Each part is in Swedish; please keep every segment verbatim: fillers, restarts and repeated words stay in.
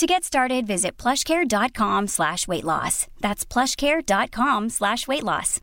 To get started, visit plushcare.com slash weight loss. That's plushcare.com slash weight loss.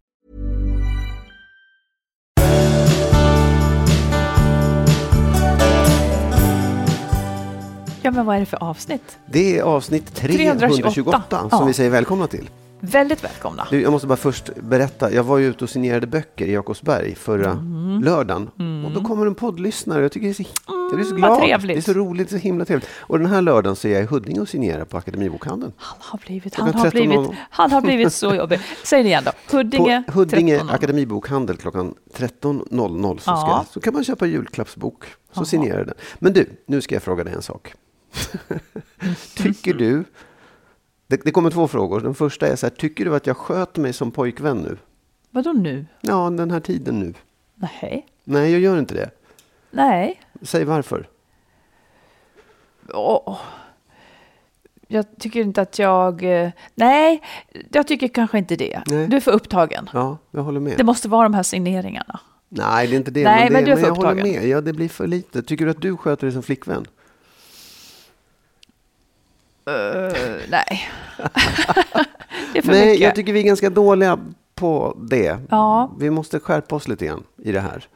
Ja, men vad är det för avsnitt? Det är avsnitt trehundratjugoåtta som ja. vi säger välkomna till. Väldigt välkomna. Du, jag måste bara först berätta. Jag var ju ute och signerade böcker i Jakobsberg förra mm. lördagen. Mm. Och då kommer en poddlyssnare. Jag tycker det är så, mm, jag är så glad. Det är så roligt, så himla trevligt. Och den här lördagen så är jag i Huddinge och signerar på Akademibokhandeln. Han har blivit, han har blivit, han har blivit så jobbig. Säg det igen då. Huddinge, på Huddinge Akademibokhandel klockan tretton noll noll så, ja. så kan man köpa julklappsbok. Så Aha. signerar den. Men du, nu ska jag fråga dig en sak. Tycker du... Det, det kommer två frågor. Den första är så här, tycker du att jag sköter mig som pojkvän nu? Vadå nu? Ja, den här tiden nu. Nej. Nej, jag gör inte det. Nej. Säg varför. Oh. Jag tycker inte att jag... Nej, jag tycker kanske inte det. Nej. Du är för upptagen. Ja, jag håller med. Det måste vara de här signeringarna. Nej, det är inte det. Nej, men, det, men du är för men jag upptagen. Håller med. Ja, det blir för lite. Tycker du att du sköter dig som flickvän? Uh, nej. det är för nej, mycket. Jag tycker vi är ganska dåliga på det. Ja. Vi måste skärpa oss lite igen i det här.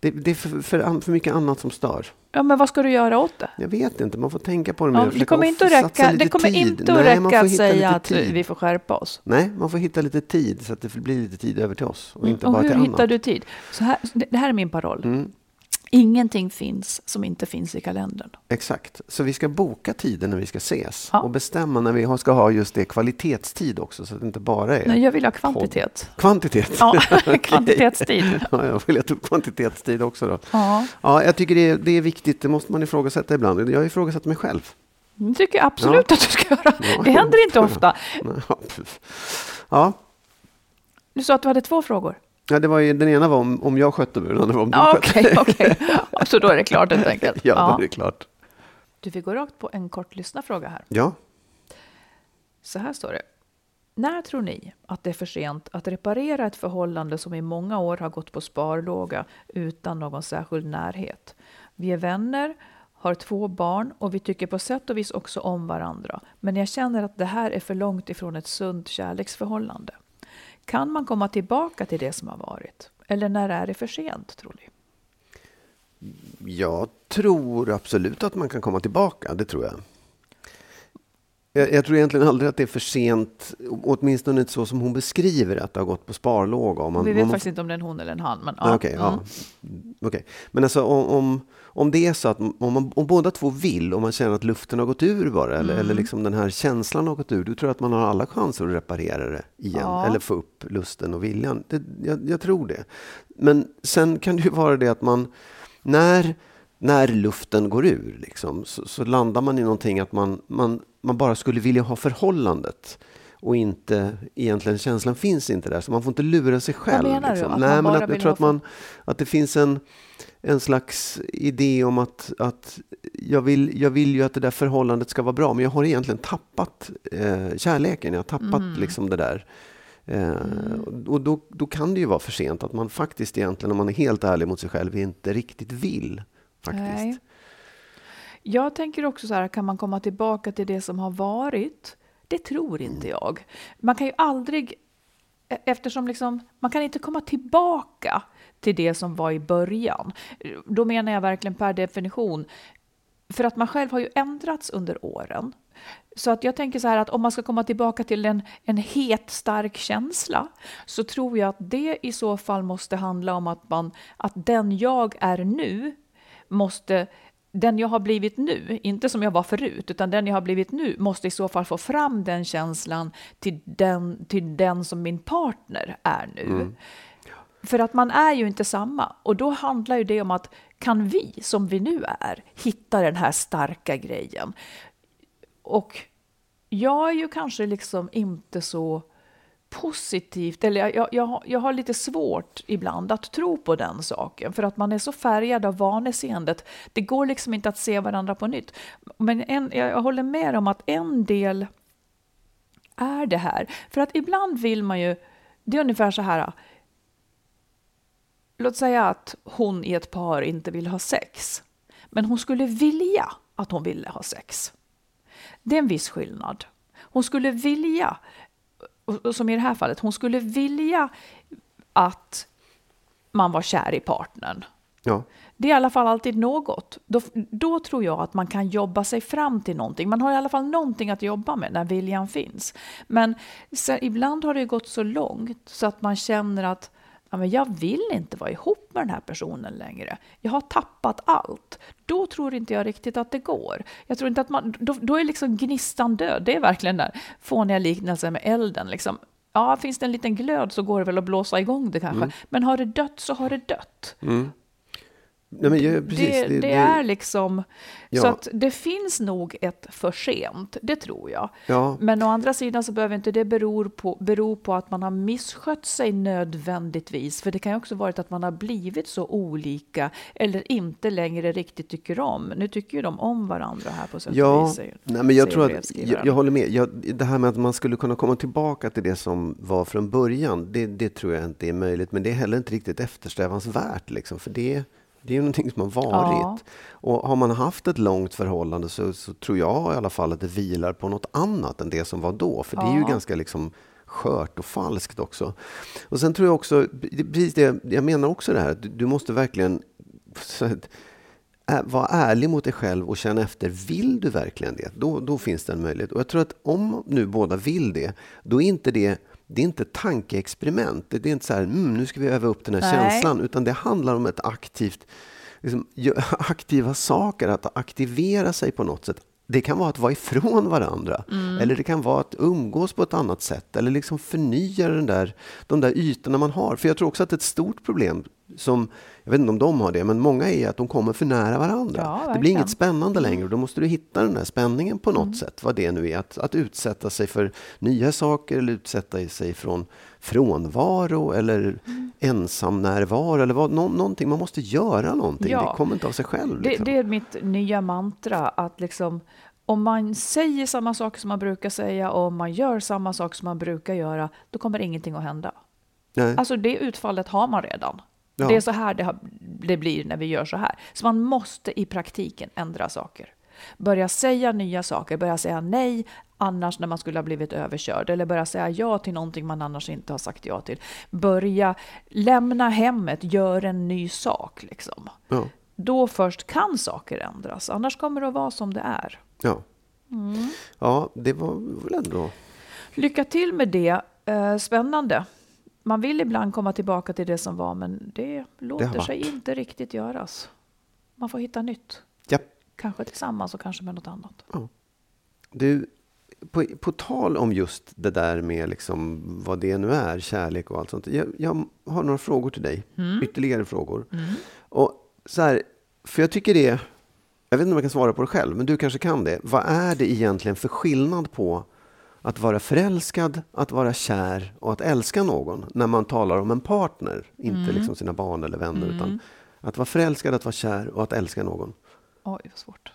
Det, det är för, för, för mycket annat som stör. Ja, men vad ska du göra åt det? Jag vet inte, man får tänka på det mer. Det kommer inte att räcka, det kommer inte att, nej, räcka att säga att vi får skärpa oss. Nej, man får hitta lite tid så att det blir lite tid över till oss. Och, inte mm. bara och hur till hittar annat. Du tid? Så här, det här är min paroll. Mm. Ingenting finns som inte finns i kalendern. Exakt. Så vi ska boka tiden när vi ska ses. Ja. Och bestämma när vi ska ha just det, kvalitetstid också. Så att det inte bara är... Nej, jag vill ha kvantitet. Pod. Kvantitet? Ja, kvantitetstid. Ja, jag vill ha kvantitetstid också då. Ja, ja jag tycker det är, det är viktigt. Det måste man ifrågasätta ibland. Jag har ifrågasatt mig själv. Det tycker jag absolut ja. att du ska göra. Ja. Det händer inte ofta. Ja. Ja. Du sa att du hade två frågor. Ja, det var ju, den ena var om, om jag skötte mig, den andra var om du skötte mig. Okej, okej. Så då är det klart helt enkelt. Ja, ja, då är det klart. Du, vi går rakt på en kort lyssnafråga här. Ja. Så här står det. När tror ni att det är för sent att reparera ett förhållande som i många år har gått på sparlåga utan någon särskild närhet? Vi är vänner, har två barn och vi tycker på sätt och vis också om varandra. Men jag känner att det här är för långt ifrån ett sunt kärleksförhållande. Kan man komma tillbaka till det som har varit? Eller när är det för sent, tror ni? Jag tror absolut att man kan komma tillbaka, det tror jag. Jag, jag tror egentligen aldrig att det är för sent, åtminstone inte så som hon beskriver att det har gått på sparlåga. Om man, Vi vet om man... faktiskt inte om det är en hon eller en han. Men, ja. Okay, ja. Mm. Okay. Men alltså om, om, om det är så att om, man, om båda två vill, om man känner att luften har gått ur bara, mm. eller, eller liksom den här känslan har gått ur, du tror att man har alla chanser att reparera det igen, ja. eller få upp lusten och viljan. Det, jag, jag tror det. Men sen kan det ju vara det att man, när, när luften går ur liksom, så, så landar man i någonting att man, man man bara skulle vilja ha förhållandet och inte egentligen känslan finns inte där, så man får inte lura sig själv. Vad menar liksom. du? Nej, men att, jag tror att man att det finns en en slags idé om att att jag vill jag vill ju att det där förhållandet ska vara bra, men jag har egentligen tappat eh, kärleken, jag har tappat mm. liksom det där Mm. Och då, då kan det ju vara för sent att man faktiskt egentligen, om man är helt ärlig mot sig själv, inte riktigt vill faktiskt. Nej. Jag tänker också så här, kan man komma tillbaka till det som har varit? Det tror inte mm. jag. Man kan ju aldrig, eftersom liksom, man kan inte komma tillbaka till det som var i början. Då menar jag verkligen per definition. För att man själv har ju ändrats under åren. Så att jag tänker så här, att om man ska komma tillbaka till en, en het, stark känsla, så tror jag att det i så fall måste handla om att, man, att den jag är nu måste, den jag har blivit nu, inte som jag var förut, utan den jag har blivit nu måste i så fall få fram den känslan till den, till den som min partner är nu. Mm. För att man är ju inte samma. Och då handlar ju det om att kan vi, som vi nu är, hitta den här starka grejen. Och jag är ju kanske liksom inte så positivt, eller jag, jag, jag har lite svårt ibland att tro på den saken. För att man är så färgad av vaneseendet. Det går liksom inte att se varandra på nytt. Men en, jag håller med om att en del är det här. För att ibland vill man ju, det är ungefär så här. Låt säga att hon i ett par inte vill ha sex. Men hon skulle vilja att hon ville ha sex. Det är en viss skillnad. Hon skulle vilja, som i det här fallet, hon skulle vilja att man var kär i partnern. Ja. Det är i alla fall alltid något. Då, då tror jag att man kan jobba sig fram till någonting. Man har i alla fall någonting att jobba med när viljan finns. Men sen, ibland har det gått så långt så att man känner att ja, men jag vill inte vara ihop med den här personen längre. Jag har tappat allt. Då tror inte jag riktigt att det går. Jag tror inte att man, då, då är liksom gnistan död. Det är verkligen den fåniga liknelsen med elden. Liksom. Ja, finns det en liten glöd så går det väl att blåsa igång det kanske. Mm. Men har det dött så har det dött. Mm. Nej, men jag, precis, det, det, det, det är liksom... Ja. Så att det finns nog ett för sent, det tror jag. Ja. Men å andra sidan så behöver inte det bero på, bero på att man har misskött sig nödvändigtvis. För det kan ju också vara att man har blivit så olika eller inte längre riktigt tycker om. Nu tycker ju de om varandra här på sätt och ja. vis. Nej, men jag tror att jag, jag håller med. Jag, det här med att man skulle kunna komma tillbaka till det som var från början, det, det tror jag inte är möjligt. Men det är heller inte riktigt eftersträvansvärt liksom, för det Det är ju någonting som har varit. Ja. Och har man haft ett långt förhållande så, så tror jag i alla fall att det vilar på något annat än det som var då. För ja. det är ju ganska liksom skört och falskt också. Och sen tror jag också, precis det, jag menar också det här, att du, du måste verkligen att, ä, vara ärlig mot dig själv och känna efter, vill du verkligen det? Då, då finns det en möjlighet. Och jag tror att om nu båda vill det, då är inte det... Det är inte tankeexperiment. Det är inte så här, mm, nu ska vi öva upp den här Nej. känslan. Utan det handlar om ett aktivt, liksom, aktiva saker. Att aktivera sig på något sätt. Det kan vara att vara ifrån varandra. Mm. Eller det kan vara att umgås på ett annat sätt. Eller liksom förnya den där, de där ytorna man har. För jag tror också att ett stort problem som, jag vet inte om de har det, men många är att de kommer för nära varandra. Ja, det blir inget spännande längre och då måste du hitta den där spänningen på något mm. sätt. Vad det nu är, att, att utsätta sig för nya saker eller utsätta sig från frånvaro eller mm. ensamnärvaro eller vad, nå, någonting. Man måste göra någonting, ja. det kommer inte av sig själv. Liksom. Det, det är mitt nya mantra, att liksom om man säger samma saker som man brukar säga och om man gör samma saker som man brukar göra, då kommer ingenting att hända. Nej. Alltså det utfallet har man redan. Ja. Det är så här det, har, det blir när vi gör så här. Så man måste i praktiken ändra saker. Börja säga nya saker. Börja säga nej annars när man skulle ha blivit överkörd. Eller börja säga ja till någonting man annars inte har sagt ja till. Börja lämna hemmet. Gör en ny sak. Liksom. Ja. Då först kan saker ändras. Annars kommer det att vara som det är. Ja, mm. ja det var väl ändå. Lycka till med det. Spännande. Man vill ibland komma tillbaka till det som var, men det låter det sig inte riktigt göras. Man får hitta nytt. Ja. Kanske tillsammans och kanske med något annat. Ja. Du, på, på tal om just det där med liksom vad det nu är, kärlek och allt sånt. Jag, jag har några frågor till dig. Mm. Ytterligare frågor. Mm. Och så här, för jag tycker det, jag vet inte om jag kan svara på det själv, men du kanske kan det. Vad är det egentligen för skillnad på att vara förälskad, att vara kär och att älska någon när man talar om en partner, inte mm. liksom sina barn eller vänner, mm. utan att vara förälskad, att vara kär och att älska någon? Oj, vad svårt.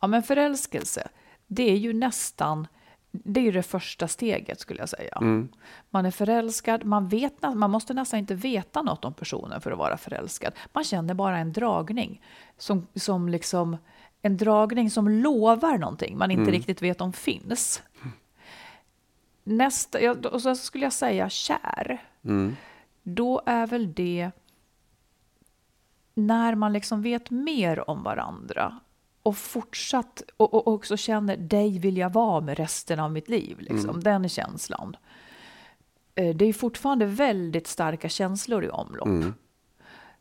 Ja, men förälskelse, det är ju nästan det är ju det första steget skulle jag säga. Mm. Man är förälskad, man vet, man måste nästan inte veta något om personen för att vara förälskad. Man känner bara en dragning som, som liksom en dragning som lovar någonting man inte mm. riktigt vet om finns. Nästa, ja, och så skulle jag säga kär. Mm. Då är väl det när man liksom vet mer om varandra. Och fortsatt, och, och också känner, dig vill jag vara med resten av mitt liv. Liksom. Mm. Den känslan. Det är fortfarande väldigt starka känslor i omlopp. Mm.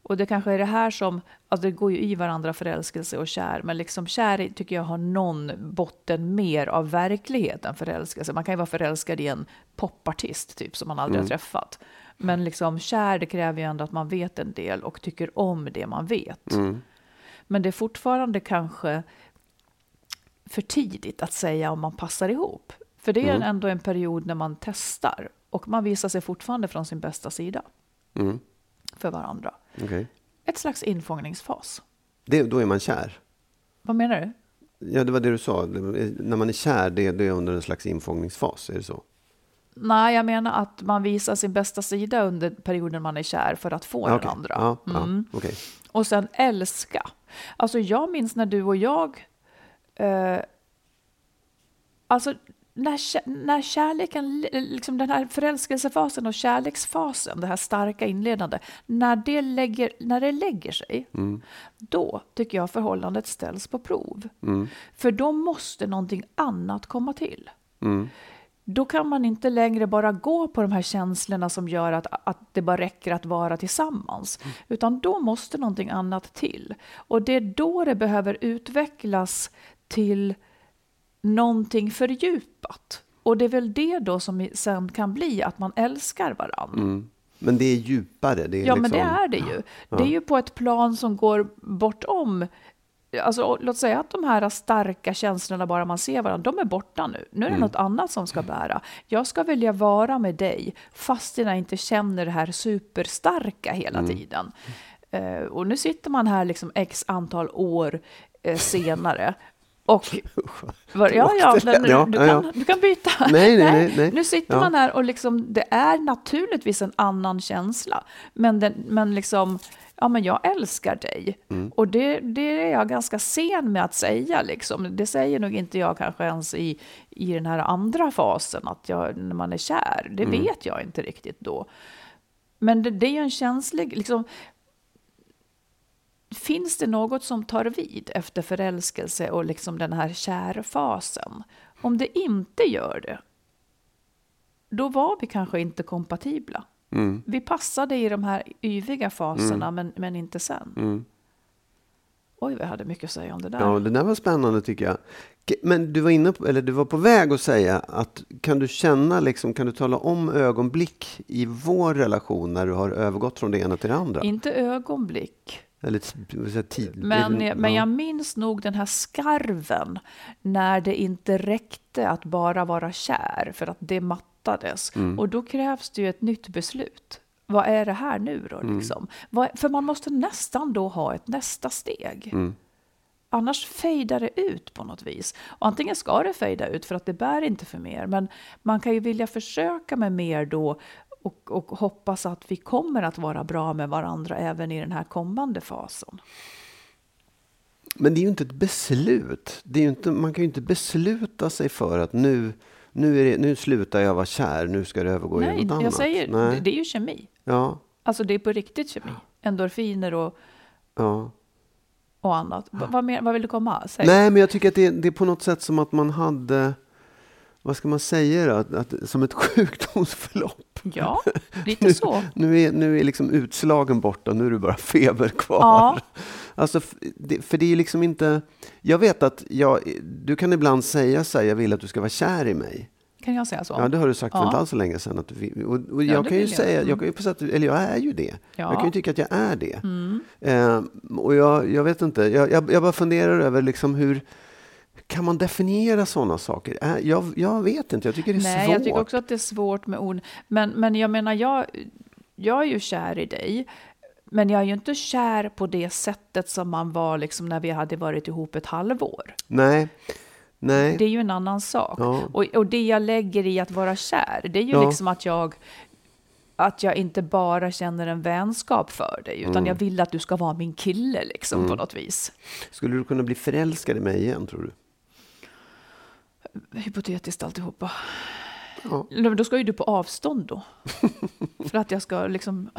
Och det kanske är det här som, alltså det går ju i varandra förälskelse och kär. Men liksom kär tycker jag har någon botten mer av verklighet än förälskelse. Man kan ju vara förälskad i en popartist typ som man aldrig mm. har träffat. Men liksom kär, det kräver ju ändå att man vet en del och tycker om det man vet. Mm. Men det är fortfarande kanske för tidigt att säga om man passar ihop. För det är mm. ändå en period när man testar. Och man visar sig fortfarande från sin bästa sida. Mm. För varandra. Okay. Ett slags infångningsfas. Det, då är man kär. Vad menar du? Ja, det var det du sa. När man är kär, det, det är under en slags infångningsfas. Är det så? Nej, jag menar att man visar sin bästa sida under perioden man är kär för att få ah, okay. den andra. Ah, mm. ah, okay. Och sen älska. Alltså jag minns när du och jag... Eh, alltså när, när kärleken... Liksom den här förälskelsefasen och kärleksfasen, det här starka inledande. När det lägger, när det lägger sig, mm. då tycker jag förhållandet ställs på prov. Mm. För då måste någonting annat komma till. Mm. Då kan man inte längre bara gå på de här känslorna som gör att, att det bara räcker att vara tillsammans. Mm. Utan då måste någonting annat till. Och det är då det behöver utvecklas till någonting fördjupat. Och det är väl det då som sen kan bli att man älskar varandra. Mm. Men det är djupare. Det är ja, liksom... men det är det ju. Ja. Det är ju på ett plan som går bortom... Alltså, låt säga att de här starka känslorna bara man ser varandra, de är borta nu. Nu är det mm. något annat som ska bära. Jag ska vilja vara med dig fast jag inte känner det här superstarka hela mm. tiden. Uh, och nu sitter man här liksom x antal år uh, senare. Och, var, ja, ja, men, ja, du, ja. Kan, du kan byta. Nej, nej, nej, nej. Nu sitter ja. man här och liksom, det är naturligtvis en annan känsla. Men, den, men liksom... Ja, men jag älskar dig. Mm. Och det, det är jag ganska sen med att säga. Liksom. Det säger nog inte jag kanske ens i, i den här andra fasen. Att jag, när man är kär. Det mm. vet jag inte riktigt då. Men det, det är ju en känslig... Liksom, finns det något som tar vid efter förälskelse och liksom den här kärfasen? Om det inte gör det. Då var vi kanske inte kompatibla. Mm. Vi passade i de här yviga faserna mm. men, men inte sen. Mm. Oj, vi hade mycket att säga om det där. Ja, det där var spännande tycker jag. Men du var inne på, eller du var på väg att säga att kan du känna liksom, kan du tala om ögonblick i vår relation när du har övergått från det ena till det andra? Inte ögonblick. Eller tid. Men, ja. men jag minns nog den här skarven när det inte räckte att bara vara kär för att det matt Mm. Och då krävs det ju ett nytt beslut. Vad är det här nu då? Mm. Liksom? Vad, för man måste nästan då ha ett nästa steg. Mm. Annars fejdar det ut på något vis. Och antingen ska det fejda ut för att det bär inte för mer. Men man kan ju vilja försöka med mer då. Och, och hoppas att vi kommer att vara bra med varandra även i den här kommande fasen. Men det är ju inte ett beslut. Det är ju inte, man kan ju inte besluta sig för att nu... Nu, är det, nu slutar jag vara kär, nu ska det övergå Nej, i något annat. Jag säger, Nej, det, det är ju kemi. Ja. Alltså det är på riktigt kemi. Endorfiner och, ja. och annat. Va, vad, mer, vad vill du komma? Säg. Nej, men jag tycker att det, det är på något sätt som att man hade, vad ska man säga då? Att, att, som ett sjukdomsförlopp. Ja, lite nu, så. Nu är, nu är liksom utslagen borta, nu är det bara feber kvar. Ja. Alltså, för det är liksom inte... Jag vet att jag, du kan ibland säga så här, jag vill att du ska vara kär i mig. Kan jag säga så? Ja, det har du sagt ja. för inte alls så länge sedan. Att du vill, och, och ja, jag kan ju jag. säga, jag kan ju säga att, eller jag är ju det. Ja. Jag kan ju tycka att jag är det. Mm. Eh, och jag, jag vet inte, jag, jag, jag bara funderar över liksom hur... Kan man definiera sådana saker? Jag, jag vet inte, jag tycker det är Nej, svårt. Nej, jag tycker också att det är svårt med ord. Men, men jag menar, jag, jag är ju kär i dig. Men jag är ju inte kär på det sättet som man var liksom när vi hade varit ihop ett halvår. Nej, Nej. Det är ju en annan sak. Ja. Och, och det jag lägger i att vara kär, det är ju ja. liksom att jag... Att jag inte bara känner en vänskap för dig. Utan mm. jag vill att du ska vara min kille liksom, mm. på något vis. Skulle du kunna bli förälskad i mig igen, tror du? Hypotetiskt alltihopa. Ja. Då ska ju du på avstånd då. För att jag ska liksom...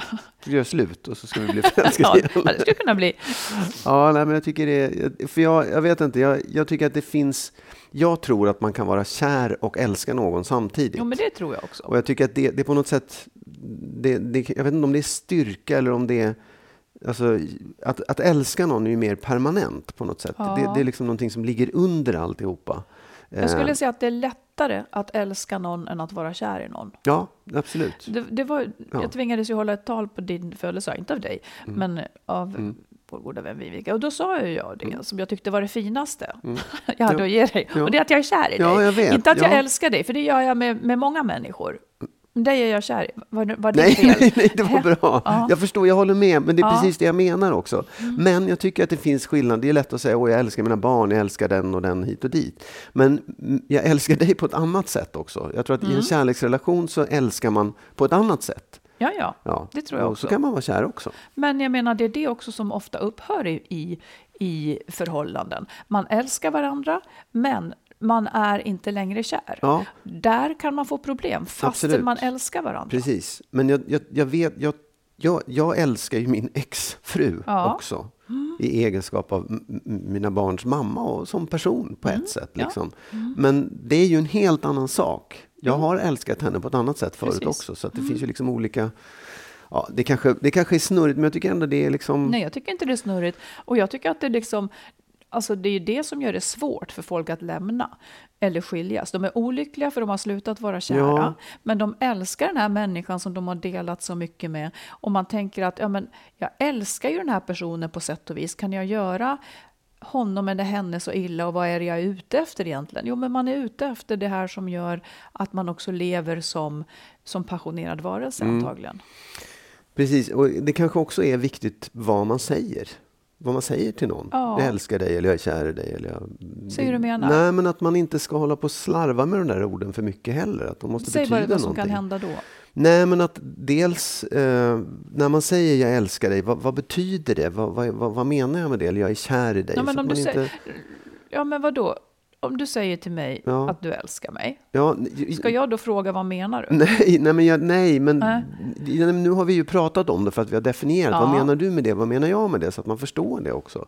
Gör slut och så ska vi bli förälskade igen. Ja, det skulle kunna bli. Ja, nej, men jag tycker det... För jag, jag vet inte, jag, jag tycker att det finns... Jag tror att man kan vara kär och älska någon samtidigt. Ja, men det tror jag också. Och jag tycker att det, det på något sätt... Det, det, jag vet inte om det är styrka eller om det är... Alltså, att, att älska någon är ju mer permanent på något sätt. Ja. Det, det är liksom någonting som ligger under alltihopa. Jag skulle säga att det är lättare att älska någon än att vara kär i någon. Ja, absolut. Det, det var, ja. Jag tvingades ju hålla ett tal på din födelsedag, inte av dig, mm. men av mm. vår goda vän Vivica. Och då sa jag det mm. som jag tyckte var det finaste mm. jag hade ja. att ge dig. Ja. Och det är att jag är kär i ja, dig. Jag vet. Inte att jag ja. älskar dig, för det gör jag med, med många människor. Det är jag kär i. Var, var det nej, fel? Nej, nej, det var bra. Ja. Jag förstår, jag håller med. Men det är ja. precis det jag menar också. Mm. Men jag tycker att det finns skillnad. Det är lätt att säga, åh, jag älskar mina barn, jag älskar den och den hit och dit. Men jag älskar dig på ett annat sätt också. Jag tror att mm. i en kärleksrelation så älskar man på ett annat sätt. Ja, ja, ja. Det tror jag och också. Så kan man vara kär också. Men jag menar, det är det också som ofta upphör i, i, i förhållanden. Man älskar varandra, men... Man är inte längre kär. Ja. Där kan man få problem fast man älskar varandra. Precis. Men jag, jag, jag vet jag, jag, jag älskar ju min exfru ja. också mm. i egenskap av m- mina barns mamma och som person på mm. ett sätt liksom. Ja. Mm. Men det är ju en helt annan sak. Jag har älskat henne på ett annat sätt förut Precis. också, så att det mm. finns ju liksom olika. Ja, det kanske det kanske är snurrigt, men jag tycker ändå det är liksom. Nej, jag tycker inte det är snurrigt, och jag tycker att det är liksom. Alltså det är ju det som gör det svårt för folk att lämna eller skiljas. De är olyckliga för de har slutat vara kära. Ja. Men de älskar den här människan som de har delat så mycket med. Och man tänker att ja, men jag älskar ju den här personen på sätt och vis. Kan jag göra honom eller henne så illa, och vad är jag ute efter egentligen? Jo, men man är ute efter det här som gör att man också lever som, som passionerad varelse mm. antagligen. Precis, och det kanske också är viktigt vad man säger. Vad man säger till någon. Ja. Jag älskar dig, eller jag är kär i dig. Eller jag... Säger du, du menar? Nej, men att man inte ska hålla på och slarva med de där orden för mycket heller. Att de måste Säg betyda vad som någonting. Kan hända då. Nej, men att dels eh, när man säger jag älskar dig, vad, vad betyder det? Vad, vad, vad, vad menar jag med det? Eller jag är kär i dig. Ja, men, om du inte... säger... ja, men vadå? Om du säger till mig ja. att du älskar mig, ja, ska jag då fråga vad menar du? Nej, nej men, jag, nej, men äh. nu har vi ju pratat om det för att vi har definierat. Ja. Vad menar du med det? Vad menar jag med det? Så att man förstår det också.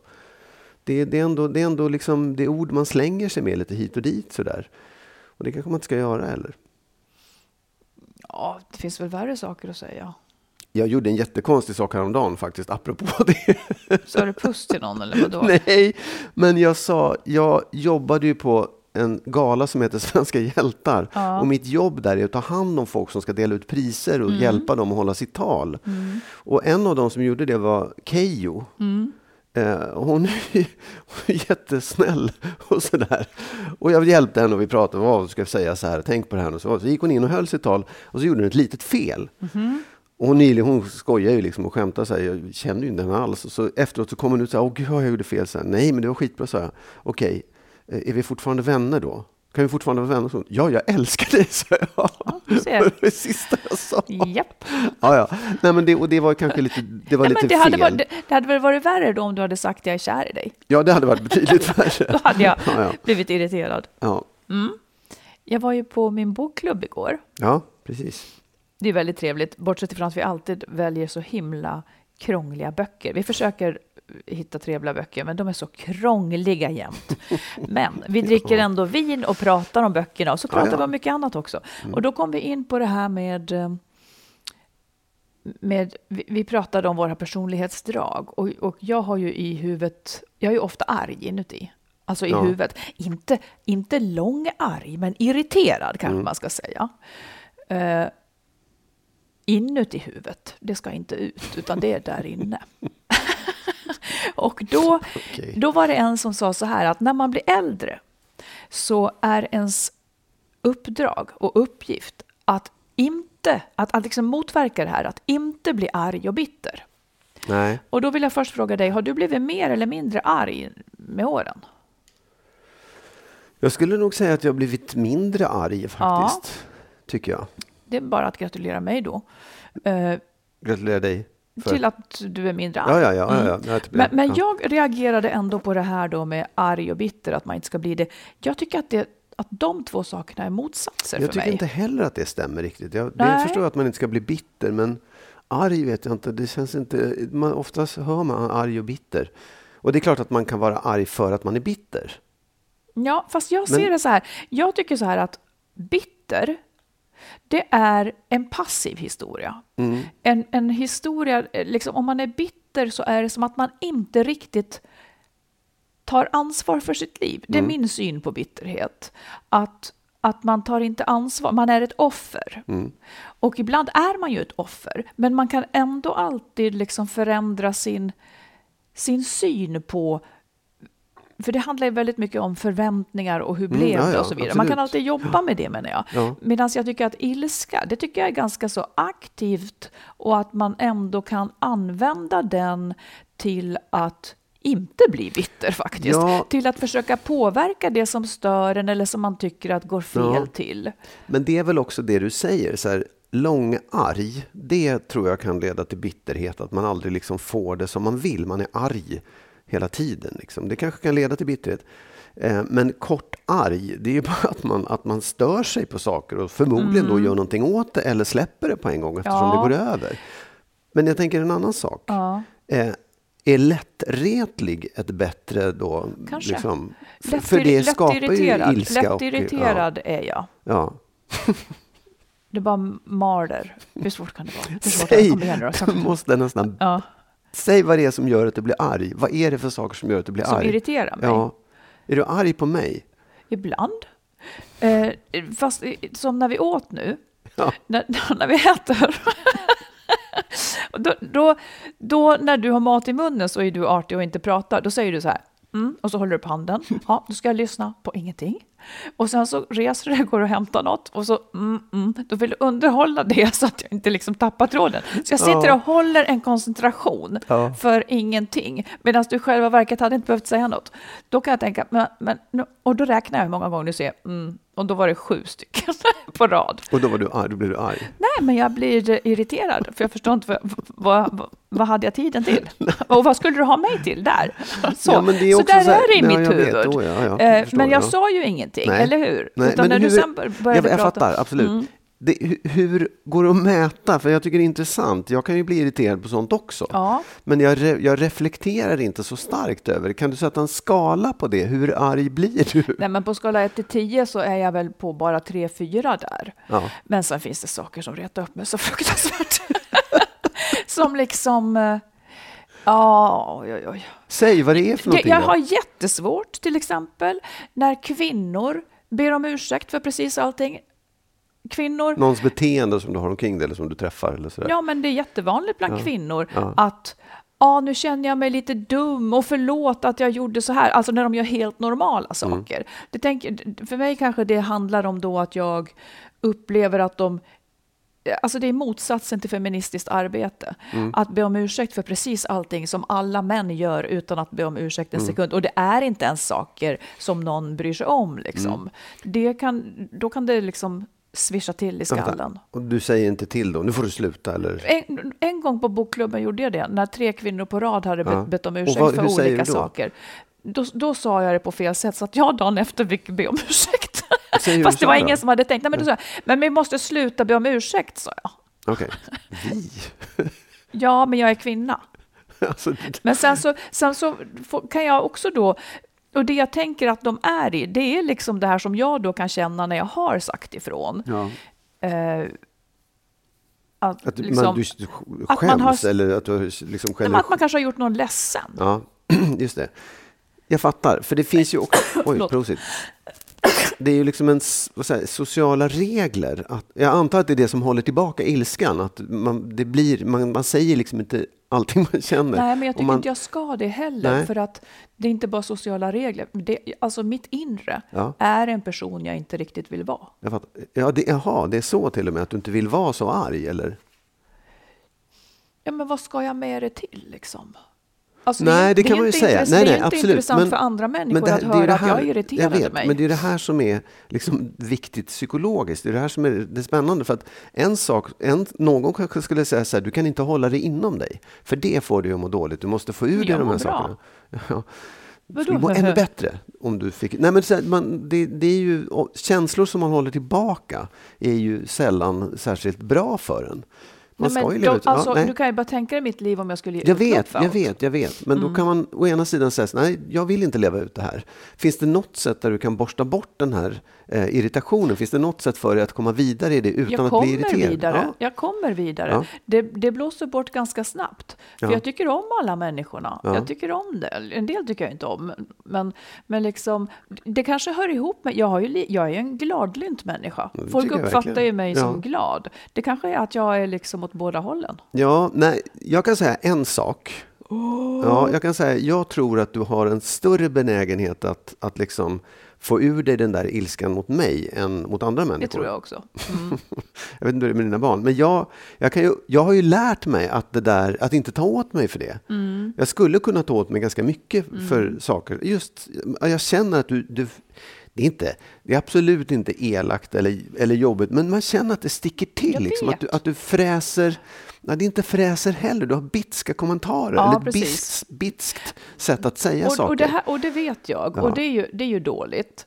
Det, det är ändå, det är ändå liksom det ord man slänger sig med lite hit och dit sådär. Och det kanske man inte ska göra heller. Ja, det finns väl värre saker att säga. Jag gjorde en jättekonstig sak häromdagen faktiskt, apropå det. Sa du puss till någon eller vadå? Nej, men jag sa, jag jobbade ju på en gala som heter Svenska hjältar. Ja. Och mitt jobb där är att ta hand om folk som ska dela ut priser och mm. hjälpa dem att hålla sitt tal. Mm. Och en av dem som gjorde det var Keijo. Mm. Hon är, hon är jättesnäll och sådär. Och jag hjälpte henne och vi pratade om vad ska jag säga så här, tänk på det här. Och så, så gick hon in och höll sitt tal och så gjorde hon ett litet fel. Mm-hmm. Och hon, hon skojar ju liksom och skämtar sig. Jag känner ju inte henne alls. Och så efteråt så kommer hon ut och säger, åh gud, jag gjorde fel. Så här, nej, men det var skitbra, så här. Okej, är vi fortfarande vänner då? Kan vi fortfarande vara vänner? Så, ja, jag älskar dig, så jag. Ja, det var det sista jag sa. Japp. Ja, ja. Nej, men det, och det var kanske lite, det var Nej, lite det fel. Hade varit, det, det hade väl varit värre då om du hade sagt jag är kär i dig. Ja, det hade varit betydligt värre. Då hade jag ja, ja. blivit irriterad. Ja. Mm. Jag var ju på min bokklubb igår. Ja, precis. Det är väldigt trevligt, bortsett ifrån att vi alltid väljer så himla krångliga böcker. Vi försöker hitta trevliga böcker, men de är så krångliga jämt. Men vi dricker ändå vin och pratar om böckerna, och så pratar vi ja, ja. om mycket annat också. Mm. Och då kom vi in på det här med... med vi, vi pratade om våra personlighetsdrag, och, och jag har ju i huvudet... Jag är ju ofta arg inuti. Alltså i ja. huvudet. Inte, inte lång arg, men irriterad kanske mm. man ska säga. Uh, inuti huvudet. Det ska inte ut, utan det är där inne. Och då, okay. då var det en som sa så här, att när man blir äldre så är ens uppdrag och uppgift att inte, att, att liksom motverka det här, att inte bli arg och bitter. Nej. Och då vill jag först fråga dig, har du blivit mer eller mindre arg med åren? Jag skulle nog säga att jag blivit mindre arg faktiskt, ja. Tycker jag. Det är bara att gratulera mig då. Eh, gratulera dig? För... Till att du är mindre arg. Ja, ja, ja, ja, ja. Mm. Men, men jag reagerade ändå på det här då med arg och bitter, att man inte ska bli det. Jag tycker att det... att de två sakerna är motsatser jag för mig. Jag tycker inte heller att det stämmer riktigt. Jag, jag förstår att man inte ska bli bitter, men arg vet jag inte. Det känns inte, man, oftast hör man arg och bitter. Och det är klart att man kan vara arg för att man är bitter. Ja, fast jag ser men, det så här. Jag tycker så här att bitter, det är en passiv historia. Mm. En, en historia, liksom, om man är bitter så är det som att man inte riktigt... tar ansvar för sitt liv. Det är mm. min syn på bitterhet. Att, att man tar inte ansvar. Man är ett offer. Mm. Och ibland är man ju ett offer. Men man kan ändå alltid liksom förändra sin, sin syn på... För det handlar ju väldigt mycket om förväntningar och hur mm, blev det ja, ja, och så vidare. Absolut. Man kan alltid jobba med det, menar jag. Ja. Medan jag tycker att ilska, det tycker jag är ganska så aktivt. Och att man ändå kan använda den till att... inte bli bitter faktiskt, ja. Till att försöka påverka det som stör en eller som man tycker att går fel ja. Till. Men det är väl också det du säger, så här, långarg, det tror jag kan leda till bitterhet, att man aldrig liksom får det som man vill, man är arg hela tiden. Liksom. Det kanske kan leda till bitterhet. Eh, men kort arg, det är ju bara att man, att man stör sig på saker och förmodligen mm. då gör någonting åt det eller släpper det på en gång eftersom ja. Det går över. Men jag tänker en annan sak. Ja. Eh, Är lättretlig ett bättre då? Kanske. Liksom, lätt, för det lätt skapar irriterad. Ju ilska. Lättirriterad ja. Är jag. Ja. Det bara marder. Hur svårt kan det vara? Det säg, det måste nästan... Ja. Säg vad det är som gör att du blir arg. Vad är det för saker som gör att du blir som arg? Som irriterar mig. Ja. Är du arg på mig? Ibland. Eh, fast som när vi åt nu. Ja. När, när vi äter... Då, då, då när du har mat i munnen så är du artig och inte pratar. Då säger du så här, mm, och så håller du på handen. Ja, då ska jag lyssna på ingenting. Och sen så reser du, går och hämtar något. Och så, mm, mm, då vill du underhålla det så att jag inte liksom tappar tråden. Så jag sitter och håller en koncentration ja. För ingenting. Medan du själva verket hade inte behövt säga något. Då kan jag tänka, men, men, och då räknar jag hur många gånger du ser, mm, och då var det sju stycken på rad. Och då, var du arg, då blev du arg? Nej, men jag blir irriterad. För jag förstår inte, vad, vad, vad hade jag tiden till? Och vad skulle du ha mig till där? Så, ja, men det är också så där så här, är det i nej, mitt huvud. Vet, oh, ja, ja, jag förstår, men jag ja. Sa ju ingenting. Nej. Eller hur? Nej, utan när hur, du sen började jag, jag prata... fattar, absolut. Mm. Det, hur, hur går det att mäta? För jag tycker det är intressant. Jag kan ju bli irriterad på sånt också. Ja. Men jag, re, jag reflekterar inte så starkt över det. Kan du sätta en skala på det? Hur arg blir du? Nej, men på skala ett till tio så är jag väl på bara tre fyra där. Ja. Men sen finns det saker som retar upp mig så fruktansvärt. Som liksom... Ja, oj, oj, oj. Säg vad det är för någonting. Jag, jag har jättesvårt till exempel när kvinnor ber om ursäkt för precis allting. Kvinnor. Någons beteende som du har omkring dig eller som du träffar eller sådär. Ja, men det är jättevanligt bland ja. Kvinnor ja. Att ja, nu känner jag mig lite dum och förlåt att jag gjorde så här. Alltså när de gör helt normala saker. Mm. Det tänker, för mig kanske det handlar om då att jag upplever att de... Alltså det är motsatsen till feministiskt arbete. Mm. Att be om ursäkt för precis allting som alla män gör utan att be om ursäkt en mm. sekund. Och det är inte ens saker som någon bryr sig om. Liksom. Mm. Det kan, då kan det liksom svischa till i skallen. Och du säger inte till då? Nu får du sluta? Eller? En, en gång på bokklubben gjorde jag det. När tre kvinnor på rad hade ja. Bett om ursäkt vad, för olika saker. Då, då sa jag det på fel sätt så att jag dagen efter fick be om ursäkt. Fast det var ingen då? Som hade tänkt. Nej, men, då sa jag, men vi måste sluta be om ursäkt, sa jag. Okej. Okay. Vi? Ja, men jag är kvinna. Alltså. Men sen så, sen så kan jag också då... Och det jag tänker att de är i, det är liksom det här som jag då kan känna när jag har sagt ifrån. Ja. Eh, att, att, liksom, man, du skäms, att man har, eller att du liksom skäller... Att man kanske har gjort någon ledsen. Ja, just det. Jag fattar, för det finns ju också... Oj, prosit. Det är ju liksom en, vad säger, sociala regler. Att, jag antar att det är det som håller tillbaka ilskan. Att man, det blir, man, man säger liksom inte allting man känner. Nej, men jag tycker man, inte jag ska det heller. Nej. För att det är inte bara sociala regler. Det, alltså mitt inre ja. Är en person jag inte riktigt vill vara. Jag fattar. Ja, det, jaha, det är så till och med att du inte vill vara så arg, eller? Ja, men vad ska jag med det till liksom? Alltså, nej, det, det kan man ju säga. Nej, nej, det är inte absolut intressant men, för andra människor men det, att höra det här, att jag irriterar mig. Jag vet, men det är det här som är liksom viktigt psykologiskt. Det är det här som är det spännande. För att en sak, en, någon kanske skulle säga så här, du kan inte hålla det inom dig. För det får du ju må dåligt. Du måste få ur dig de här sakerna. Ja. Det skulle må ännu bättre om du fick... Nej, men man, det, det är ju, känslor som man håller tillbaka är ju sällan särskilt bra för en. Man nej, men de, alltså, ja, nej. Du kan ju bara tänka i mitt liv om jag skulle ge jag vet, jag vet, jag vet. Men mm. då kan man å ena sidan säga nej, jag vill inte leva ut det här. Finns det något sätt där du kan borsta bort den här eh, irritationen? Finns det något sätt för dig att komma vidare i det utan att bli irriterad? Vidare. Ja. Jag kommer vidare. Ja. Det, det blåser bort ganska snabbt. För ja. jag tycker om alla människorna. Ja. Jag tycker om det. En del tycker jag inte om. Men, men liksom, det kanske hör ihop med, jag, har ju, jag är en gladlynt människa. Ja, folk uppfattar ju mig ja. som glad. Det kanske är att jag är liksom åt båda hållen. Ja, nej, jag kan säga en sak. Oh. Ja, jag kan säga, jag tror att du har en större benägenhet att, att liksom få ur dig den där ilskan mot mig än mot andra människor. Det tror jag också. Mm. Jag vet inte hur det är med dina barn. Men jag, jag, kan ju, jag har ju lärt mig att, det där, att inte ta åt mig för det. Mm. Jag skulle kunna ta åt mig ganska mycket mm. för saker. Just, jag känner att du... du Det är, inte, det är absolut inte elakt eller, eller jobbigt. Men man känner att det sticker till. Liksom, att, du, att du fräser. Nej, det är inte fräser heller. Du har bitska kommentarer. Ja, eller biskt, biskt sätt att säga och, saker. Och det, här, och det vet jag. Ja. Och det är ju, det är ju dåligt.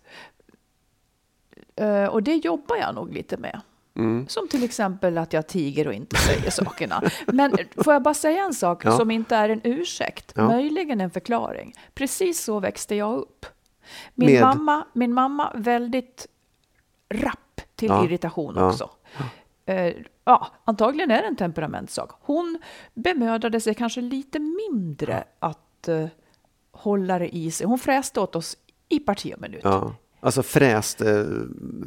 Uh, och det jobbar jag nog lite med. Mm. Som till exempel att jag tiger och inte säger sakerna. Men får jag bara säga en sak ja. som inte är en ursäkt. Ja. Möjligen en förklaring. Precis så växte jag upp. Min, med... mamma, min mamma väldigt rapp till ja. irritation ja. också. Eh, ja, antagligen är det en temperamentssak. Hon bemödade sig kanske lite mindre ja. att eh, hålla det i sig. Hon fräste åt oss i parti och minut. Ja. Alltså fräste,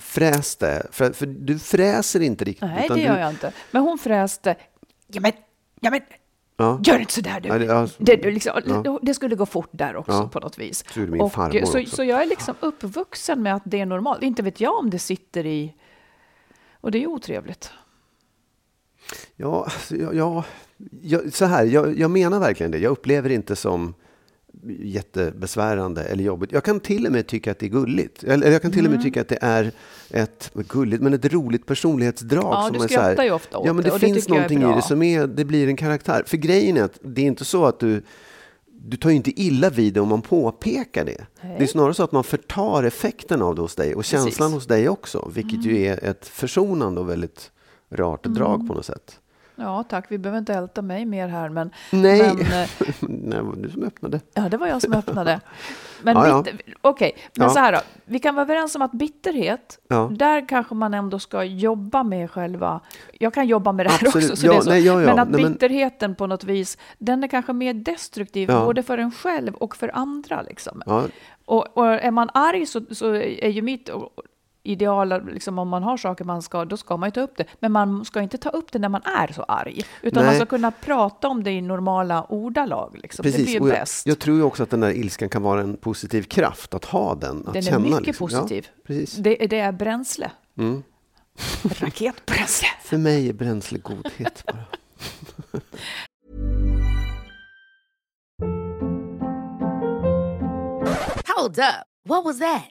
fräste. Frä, för du fräser inte riktigt. Nej, utan det gör du... jag inte. Men hon fräste, ja men, ja men. Ja. Gör inte sådär du. Ja, det, alltså, det, du liksom, ja. det skulle gå fort där också ja. på något vis. Så, min och, så, också. så jag är liksom uppvuxen med att det är normalt. Inte vet jag om det sitter i... Och det är otrevligt. Ja, alltså, ja, ja, ja så här. Jag, jag menar verkligen det. Jag upplever det inte som jättebesvärande eller jobbigt. Jag kan till och med tycka att det är gulligt. Eller jag kan till och med tycka att det är ett gulligt, men ett roligt personlighetsdrag. Ja, som du är skrattar så här, ju ofta åt ja, men det. Det finns det någonting i det som är, det blir en karaktär. För grejen är att det är inte så att du du tar ju inte illa vid det om man påpekar det. Nej. Det är snarare så att man förtar effekten av det hos dig och Precis. känslan hos dig också. Vilket mm. ju är ett försonande och väldigt rart drag mm. på något sätt. Ja, tack. Vi behöver inte älta mig mer här. Men, Nej, men, Nej, var du som öppnade. Ja, det var jag som öppnade. Men ja, bitter, ja. Okej, men ja. så här då. Vi kan vara överens om att bitterhet, ja. där kanske man ändå ska jobba med själva... Jag kan jobba med det här Absolut. också, så ja, det är så. Nej, ja, ja. Men att nej, men... bitterheten på något vis, den är kanske mer destruktiv ja. både för en själv och för andra. Liksom. Ja. Och, och är man arg så, så är ju mitt... ideal, liksom, om man har saker man ska, då ska man ju ta upp det. Men man ska inte ta upp det när man är så arg. Utan Nej. man ska kunna prata om det i normala ordalag. Liksom. Precis. Det blir ju jag, bäst. Jag tror ju också att den där ilskan kan vara en positiv kraft. Att ha den, att den känna. Den är mycket liksom. positiv. Ja, precis. Det, det är bränsle. Mm. Raketbränsle. För mig är bränsle godhet bara. Hold up. What was that?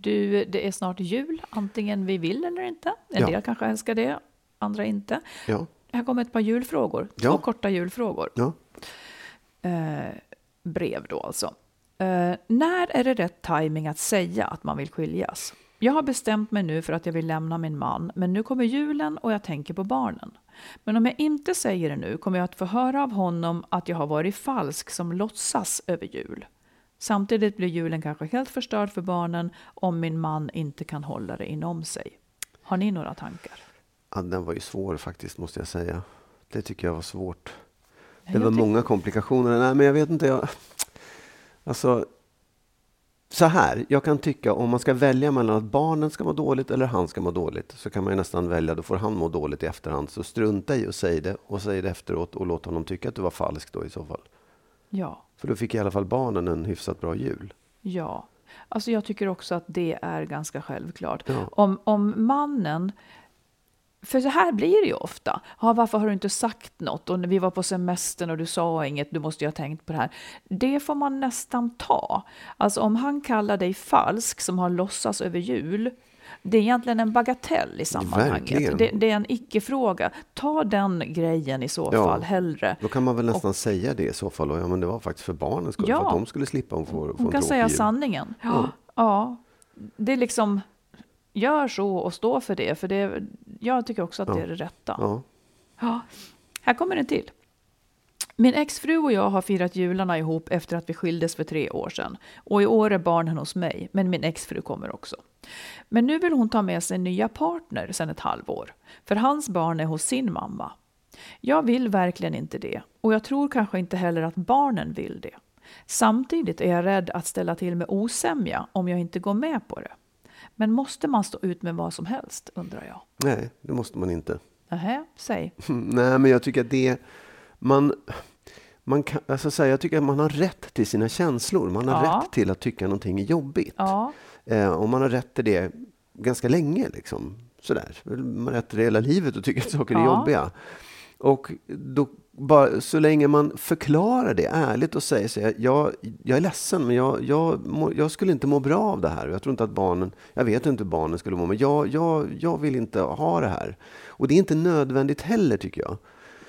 Du, det är snart jul, antingen vi vill eller inte. En del ja. kanske älskar det, andra inte. Ja. Här kommer ett par julfrågor, ja. två korta julfrågor. Ja. Eh, brev då alltså. Eh, när är det rätt timing att säga att man vill skiljas? Jag har bestämt mig nu för att jag vill lämna min man, men nu kommer julen och jag tänker på barnen. Men om jag inte säger det nu kommer jag att få höra av honom att jag har varit falsk som låtsas över jul. Samtidigt blir julen kanske helt förstörd för barnen om min man inte kan hålla det inom sig. Har ni några tankar? Ja, den var ju svår faktiskt, måste jag säga. Det tycker jag var svårt. Det jag var tyck- många komplikationer. Nej, men jag vet inte. Jag... Alltså, så här. Jag kan tycka om man ska välja mellan att barnen ska må dåligt eller han ska må dåligt. Så kan man ju nästan välja, då får han må dåligt i efterhand. Så strunta i och säg det. Och säg det efteråt och låt honom tycka att du var falsk då i så fall. Ja. För då fick i alla fall barnen en hyfsat bra jul. Ja, alltså jag tycker också att det är ganska självklart. Ja. Om, om mannen, för så här blir det ju ofta. Ha, varför har du inte sagt något? Och när vi var på semestern och du sa inget, du måste ju ha tänkt på det här. Det får man nästan ta. Alltså om han kallar dig falsk som har låtsats över jul. Det är egentligen en bagatell i sammanhanget. Det, det är en icke-fråga. Ta den grejen i så fall ja, hellre. Då kan man väl nästan och, säga det i så fall. Ja, men det var faktiskt för barnen skulle, ja, för att de skulle slippa om få, få hon kan säga jul. Sanningen. Ja, mm. ja. Det är liksom, gör så och stå för det. För det, jag tycker också att ja. det är det rätta. Ja. Ja. Här kommer det till. Min exfru och jag har firat jularna ihop efter att vi skildes för tre år sedan. Och i år är barnen hos mig, men min exfru kommer också. Men nu vill hon ta med sig nya partner sedan ett halvår. För hans barn är hos sin mamma. Jag vill verkligen inte det. Och jag tror kanske inte heller att barnen vill det. Samtidigt är jag rädd att ställa till med osämja om jag inte går med på det. Men måste man stå ut med vad som helst, undrar jag. Nej, det måste man inte. Nähä, säg. Nej, men jag tycker att det... Man, man kan, alltså så här, jag tycker att man har rätt till sina känslor. Man har ja. rätt till att tycka någonting är jobbigt. Ja. Eh, och man har rätt till det ganska länge. Liksom. Så där. Man har rätt till det hela livet och tycker att saker ja. är jobbiga. Och då, bara, så länge man förklarar det ärligt och säger så här, jag, jag är ledsen men jag, jag, må, jag skulle inte må bra av det här. Jag tror inte att barnen, jag vet inte hur barnen skulle må, men jag, jag, jag vill inte ha det här. Och det är inte nödvändigt heller tycker jag.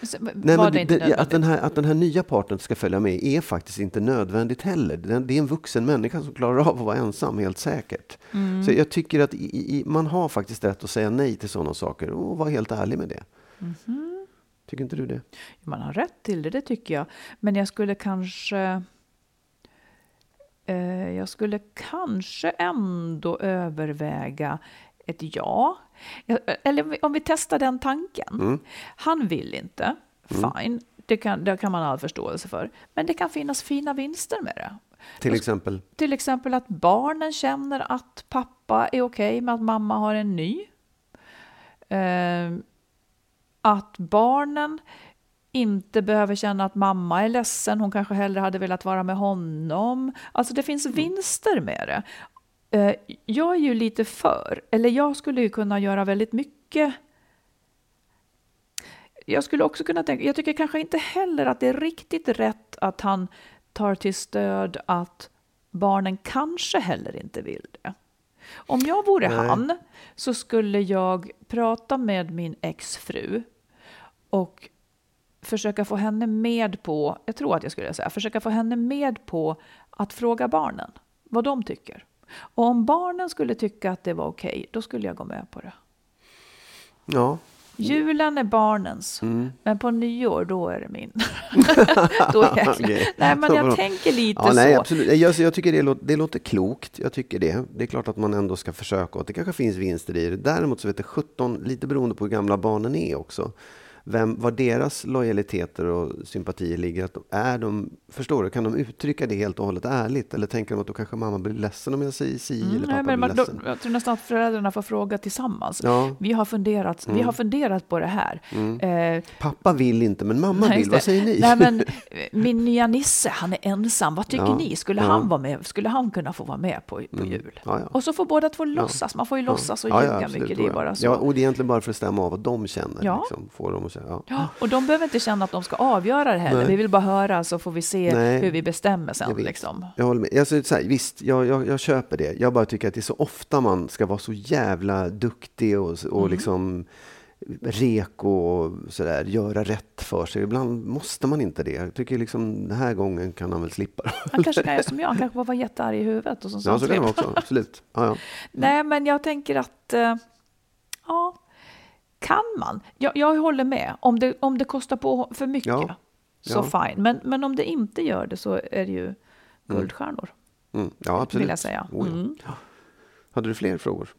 Så, Nej, men det det, att, den här, att den här nya partnern ska följa med är faktiskt inte nödvändigt heller. Det är en vuxen människa som klarar av att vara ensam, helt säkert. Mm. Så jag tycker att i, i, man har faktiskt rätt att säga nej till sådana saker och vara helt ärlig med det. Mm-hmm. Tycker inte du det? Man har rätt till det, det tycker jag. Men jag skulle kanske... Eh, jag skulle kanske ändå överväga ett ja. Eller om vi testar den tanken. Mm. Han vill inte. Fine. Mm. Det, kan, det kan man ha all förståelse för. Men det kan finnas fina vinster med det. Till exempel? Till exempel att barnen känner att pappa är okej med att mamma har en ny. Eh, att barnen inte behöver känna att mamma är ledsen. Hon kanske hellre hade velat vara med honom. Alltså det finns vinster med det. Jag är ju lite för, eller jag skulle ju kunna göra väldigt mycket. Jag skulle också kunna tänka, jag tycker kanske inte heller att det är riktigt rätt att han tar till stöd att barnen kanske heller inte vill det. Om jag vore Nej. han så skulle jag prata med min exfru och försöka få henne med på, jag tror att jag skulle säga, försöka få henne med på att fråga barnen vad de tycker. Och om barnen skulle tycka att det var okej, då skulle jag gå med på det. Ja. Julen är barnens, mm. men på nyår då är det min. då är jag... okay. Nej, men jag tänker lite ja, så. Nej, absolut. Jag, jag tycker det låter, det låter klokt. Jag tycker det. Det är klart att man ändå ska försöka. Och det kanske finns vinster i det. Däremot så vet jag sjutton, lite beroende på hur gamla barnen är också. vem, vad deras lojaliteter och sympatier ligger, att är de, förstår du, kan de uttrycka det helt och hållet ärligt, eller tänker de att då kanske mamma blir ledsen om jag säger si mm, eller pappa nej, men blir ledsen? Då, jag tror nästan att föräldrarna får fråga tillsammans. Ja. Vi har funderat, mm. vi har funderat på det här. Mm. Eh, Pappa vill inte, men mamma nej, vill, vad säger ni? Nej, men min nya Nisse, han är ensam, vad tycker ja. ni? Skulle ja. han vara med? Skulle han kunna få vara med på, på mm. jul? Ja, ja. Och så får båda två låtsas, ja. man får ju låtsas och ja. ljuga ja, ja, mycket, det är bara så. Ja, och det är egentligen bara för att stämma av vad de känner. Ja. Liksom, får de att säga, ja. Ja, och de behöver inte känna att de ska avgöra det heller. Vi vill bara höra, så får vi se nej. hur vi bestämmer sen. Jag, liksom. jag håller med. Alltså, så här, visst, jag, jag, jag köper det. Jag bara tycker att det är så ofta man ska vara så jävla duktig och, och mm. liksom rek och sådär, göra rätt för sig. Ibland måste man inte det. Jag tycker liksom den här gången kan han väl slippa. Han kanske kan göra som jag, han kanske bara var jättearg i huvudet och sånt. Ja, så kan man också, absolut. Ja, ja. Nej, men jag tänker att ja, kan man? Jag, jag håller med. Om det, om det kostar på för mycket ja. så ja. fine. Men, men om det inte gör det så är det ju guldstjärnor. Mm. Mm. Ja, absolut. Vill jag säga. Oh, ja. Mm. Hade du fler frågor?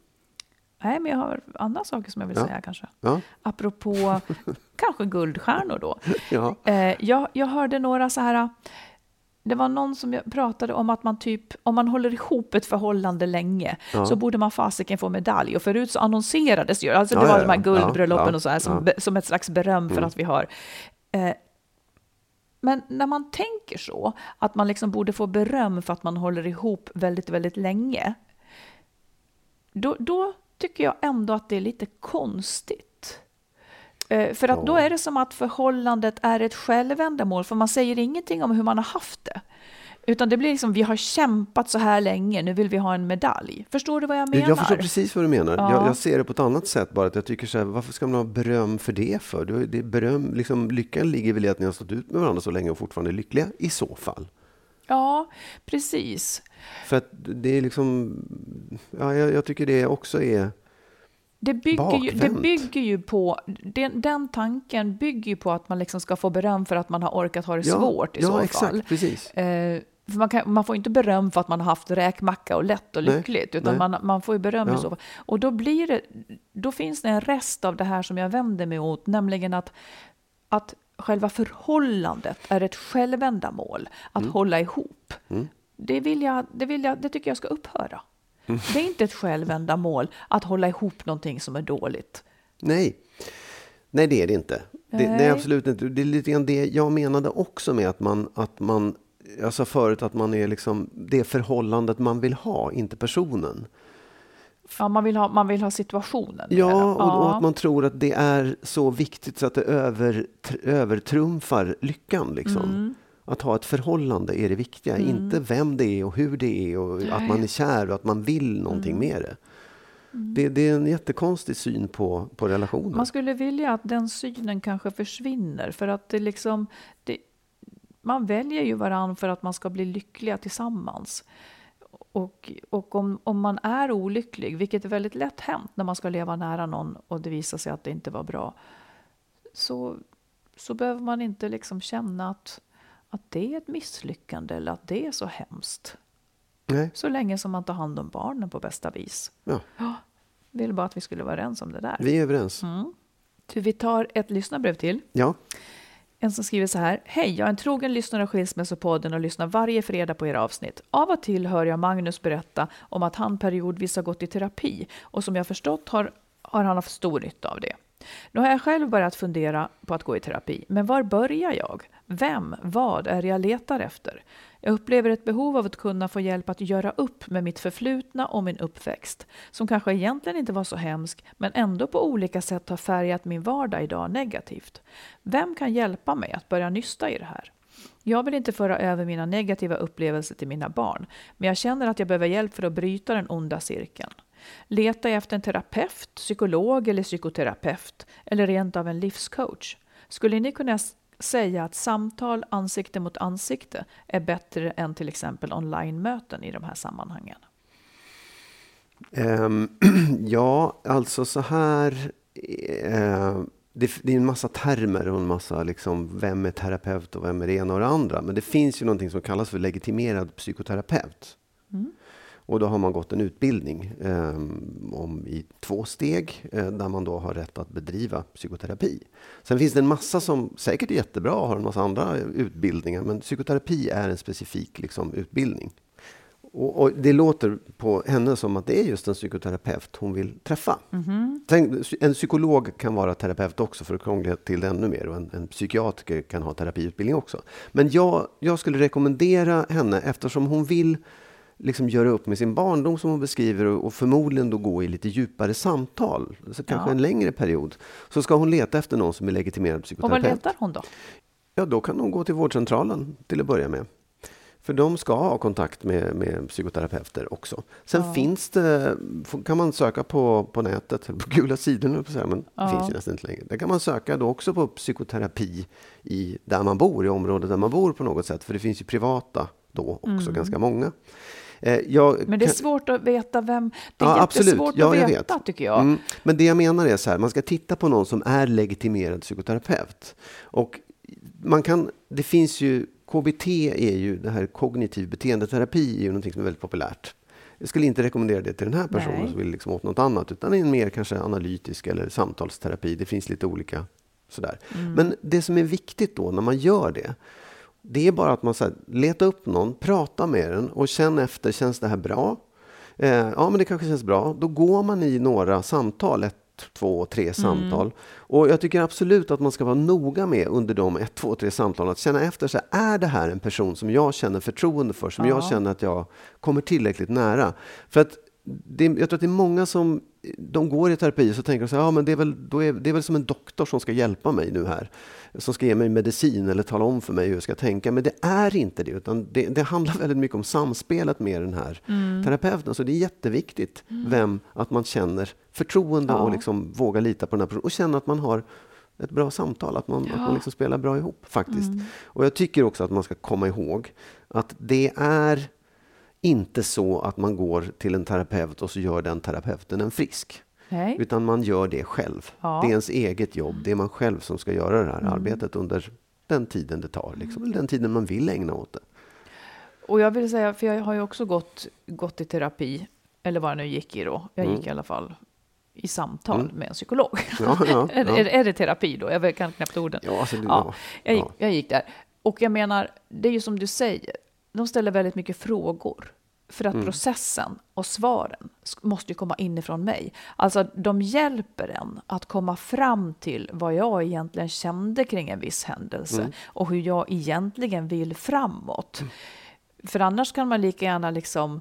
Nej, men jag har andra saker som jag vill ja. säga kanske. Ja. Apropå kanske guldstjärnor då. Ja. Eh, jag, jag hörde några så här. Det var någon som jag pratade om att man typ, om man håller ihop ett förhållande länge ja. så borde man fasiken få medalj. Och förut så annonserades ju. Alltså det ja, var ja, de här guldbröllopen ja, ja, och så här som, ja. som ett slags beröm för mm. att vi har. Eh, Men när man tänker så, att man liksom borde få beröm för att man håller ihop väldigt, väldigt länge. Då, då tycker jag ändå att det är lite konstigt. Eh, för att ja. då är det som att förhållandet är ett självändamål. För man säger ingenting om hur man har haft det. Utan det blir liksom, vi har kämpat så här länge, nu vill vi ha en medalj. Förstår du vad jag menar? Jag förstår precis vad du menar. Ja. Jag, jag ser det på ett annat sätt bara. Att jag tycker så här, varför ska man ha beröm för det för? Det, det beröm, liksom, lyckan ligger väl i att ni har stått ut med varandra så länge och fortfarande är lyckliga i så fall. Ja, precis. För att det är liksom, ja, jag, jag tycker det också är det bygger, ju, det bygger ju på, den, den tanken bygger ju på att man liksom ska få beröm för att man har orkat ha det ja, svårt i ja, så fall. Exakt, precis. Eh, för man, kan, man får inte beröm för att man har haft räkmacka och lätt och lyckligt, nej, utan nej. Man, man får ju beröm ja. i så fall. Och då, blir det, då finns det en rest av det här som jag vänder mig åt, nämligen att, att själva förhållandet är ett självändamål, att mm. hålla ihop. Mm. Det, vill jag, det, vill jag, det tycker jag ska upphöra. Det är inte ett självändamål att hålla ihop någonting som är dåligt. Nej, nej det är det inte. Nej, det, nej absolut inte. Det är lite grann det jag menade också med att man, att man, jag sa förut att man är liksom det förhållandet man vill ha, inte personen. Ja, man vill ha, man vill ha situationen. Ja, och, ja. och att man tror att det är så viktigt så att det över, övertrumfar lyckan liksom. Mm. Att ha ett förhållande är det viktiga. Mm. Inte vem det är och hur det är. Och nej. Att man är kär och att man vill någonting mm. med det. Mm. det. Det är en jättekonstig syn på, på relationer. Man skulle vilja att den synen kanske försvinner. För att det liksom, det, man väljer ju varann för att man ska bli lyckliga tillsammans. Och, och om, om man är olycklig, vilket är väldigt lätt hänt när man ska leva nära någon och det visar sig att det inte var bra. Så, så behöver man inte liksom känna att att det är ett misslyckande eller att det är så hemskt. Nej. Så länge som man tar hand om barnen på bästa vis. Ja. Oh, vill bara att vi skulle vara överens om det där. Vi är överens. Mm. Så vi tar ett lyssnarbrev till. Ja. En som skriver så här. Hej, jag är en trogen lyssnare av Skilsmässopodden och lyssnar varje fredag på era avsnitt. Av och till hör jag Magnus berätta om att han periodvis har gått i terapi. Och som jag förstått har, har han haft stor nytta av det. Nu har jag själv börjat fundera på att gå i terapi. Men var börjar jag? Vem, vad är jag letar efter? Jag upplever ett behov av att kunna få hjälp att göra upp med mitt förflutna och min uppväxt. Som kanske egentligen inte var så hemsk, men ändå på olika sätt har färgat min vardag idag negativt. Vem kan hjälpa mig att börja nysta i det här? Jag vill inte föra över mina negativa upplevelser till mina barn. Men jag känner att jag behöver hjälp för att bryta den onda cirkeln. Letar jag efter en terapeut, psykolog eller psykoterapeut eller rent av en livscoach? Skulle ni kunna säga att samtal ansikte mot ansikte är bättre än till exempel online-möten i de här sammanhangen? Um, ja, alltså så här... Uh, det, det är en massa termer och en massa liksom, vem är terapeut och vem är det ena och det andra. Men det finns ju någonting som kallas för legitimerad psykoterapeut. Mm. Och då har man gått en utbildning eh, om i två steg eh, där man då har rätt att bedriva psykoterapi. Sen finns det en massa som säkert är jättebra och har en massa andra utbildningar, men psykoterapi är en specifik liksom, utbildning. Och, och det låter på henne som att det är just en psykoterapeut hon vill träffa. Mm-hmm. Tänk, en psykolog kan vara terapeut också för att krångla till det ännu mer. Och en, en psykiatriker kan ha terapiutbildning också. Men jag, jag skulle rekommendera henne eftersom hon vill liksom göra upp med sin barndom som hon beskriver och, och förmodligen då gå i lite djupare samtal. Så kanske ja. en längre period. Så ska hon leta efter någon som är legitimerad psykoterapeut. Och vad letar hon då? Ja, då kan hon gå till vårdcentralen till att börja med. För de ska ha kontakt med, med psykoterapeuter också. Sen ja. finns det, kan man söka på, på nätet, på gula sidorna, men ja. det finns ju nästan inte längre. Där kan man söka då också på psykoterapi i, där man bor, i området där man bor på något sätt. För det finns ju privata då också, mm. ganska många. Jag, men det är svårt att veta vem. Det är ja, jättesvårt ja, att veta, jag vet. tycker jag. Mm. Men det jag menar är så här, man ska titta på någon som är legitimerad psykoterapeut. Och man kan, det finns ju, K B T är ju, det här kognitiv beteendeterapi är ju någonting som är väldigt populärt. Jag skulle inte rekommendera det till den här personen Nej. som vill liksom åt något annat, utan en mer kanske analytisk eller samtalsterapi. Det finns lite olika sådär. Mm. Men det som är viktigt då när man gör det, det är bara att man så här, letar upp någon, pratar med den och sen efter, känns det här bra? Eh, ja men det kanske känns bra. Då går man i några samtal, ett, två, tre samtal. Mm. Och jag tycker absolut att man ska vara noga med under de ett, två, tre samtalen att känna efter så här, är det här en person som jag känner förtroende för, som ja. jag känner att jag kommer tillräckligt nära? För att det, jag tror att det är många som de går i terapi och så tänker de så här, ja men det är väl, då är, det är väl som en doktor som ska hjälpa mig nu här, som ska ge mig medicin eller tala om för mig hur jag ska tänka, men det är inte det, utan det, det handlar väldigt mycket om samspelet med den här mm. terapeuten, så det är jätteviktigt mm. vem, att man känner förtroende ja. och liksom vågar lita på den här personen och känna att man har ett bra samtal, att man, ja. att man liksom spelar bra ihop faktiskt. Mm. Och jag tycker också att man ska komma ihåg att det är inte så att man går till en terapeut och så gör den terapeuten en frisk. Nej. Utan man gör det själv. Ja. Det är ens eget jobb. Det är man själv som ska göra det här mm. arbetet under den tiden det tar. Liksom, eller den tiden man vill ägna åt det. Och jag vill säga, för jag har ju också gått, gått i terapi. Eller vad jag nu gick i då. Jag mm. gick i alla fall i samtal mm. med en psykolog. Ja, ja, ja. är, är det terapi då? Jag kan knappt orden. Ja, alltså, ja. Ja. Jag, gick, jag gick där. Och jag menar, det är ju som du säger. De ställer väldigt mycket frågor för att mm. processen och svaren måste ju komma inifrån mig. Alltså de hjälper en att komma fram till vad jag egentligen kände kring en viss händelse mm. och hur jag egentligen vill framåt. Mm. För annars kan man lika gärna liksom,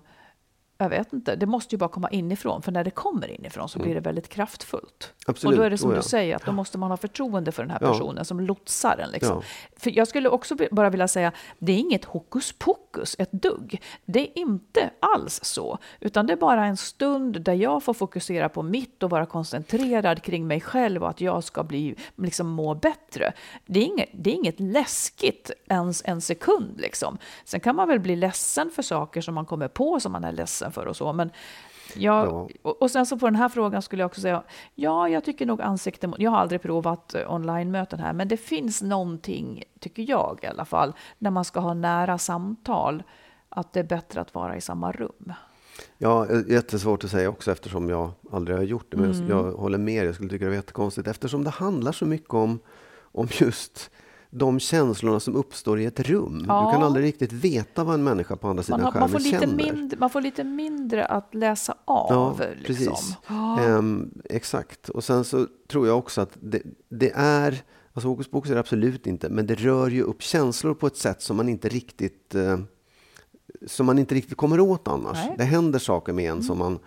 jag vet inte, det måste ju bara komma inifrån, för när det kommer inifrån så blir det väldigt kraftfullt. Absolut. Och då är det som oh, ja. du säger, att då måste man ha förtroende för den här personen ja. som lotsar en. Liksom. Ja. För jag skulle också bara vilja säga, det är inget hokus pokus, ett dugg. Det är inte alls så, utan det är bara en stund där jag får fokusera på mitt och vara koncentrerad kring mig själv och att jag ska bli, liksom, må bättre. Det är inget, det är inget läskigt ens en sekund. Liksom. Sen kan man väl bli ledsen för saker som man kommer på som man är ledsen för och så, men jag, ja. och, och sen så på den här frågan skulle jag också säga, ja, jag tycker nog ansikten, jag har aldrig provat online-möten här, men det finns någonting, tycker jag i alla fall, när man ska ha nära samtal, att det är bättre att vara i samma rum. Ja, jättesvårt att säga också eftersom jag aldrig har gjort det, men mm. jag, jag håller med, jag skulle tycka det var jättekonstigt eftersom det handlar så mycket om, om just de känslorna som uppstår i ett rum. Ja. Du kan aldrig riktigt veta vad en människa på andra sidan man har, skärmen man får lite känner. Mindre, man får lite mindre att läsa av. Ja, precis. Liksom. Oh. Ehm, exakt. Och sen så tror jag också att det, det är, alltså hokus pokus är det absolut inte, men det rör ju upp känslor på ett sätt som man inte riktigt eh, som man inte riktigt kommer åt annars. Nej. Det händer saker med en mm. som man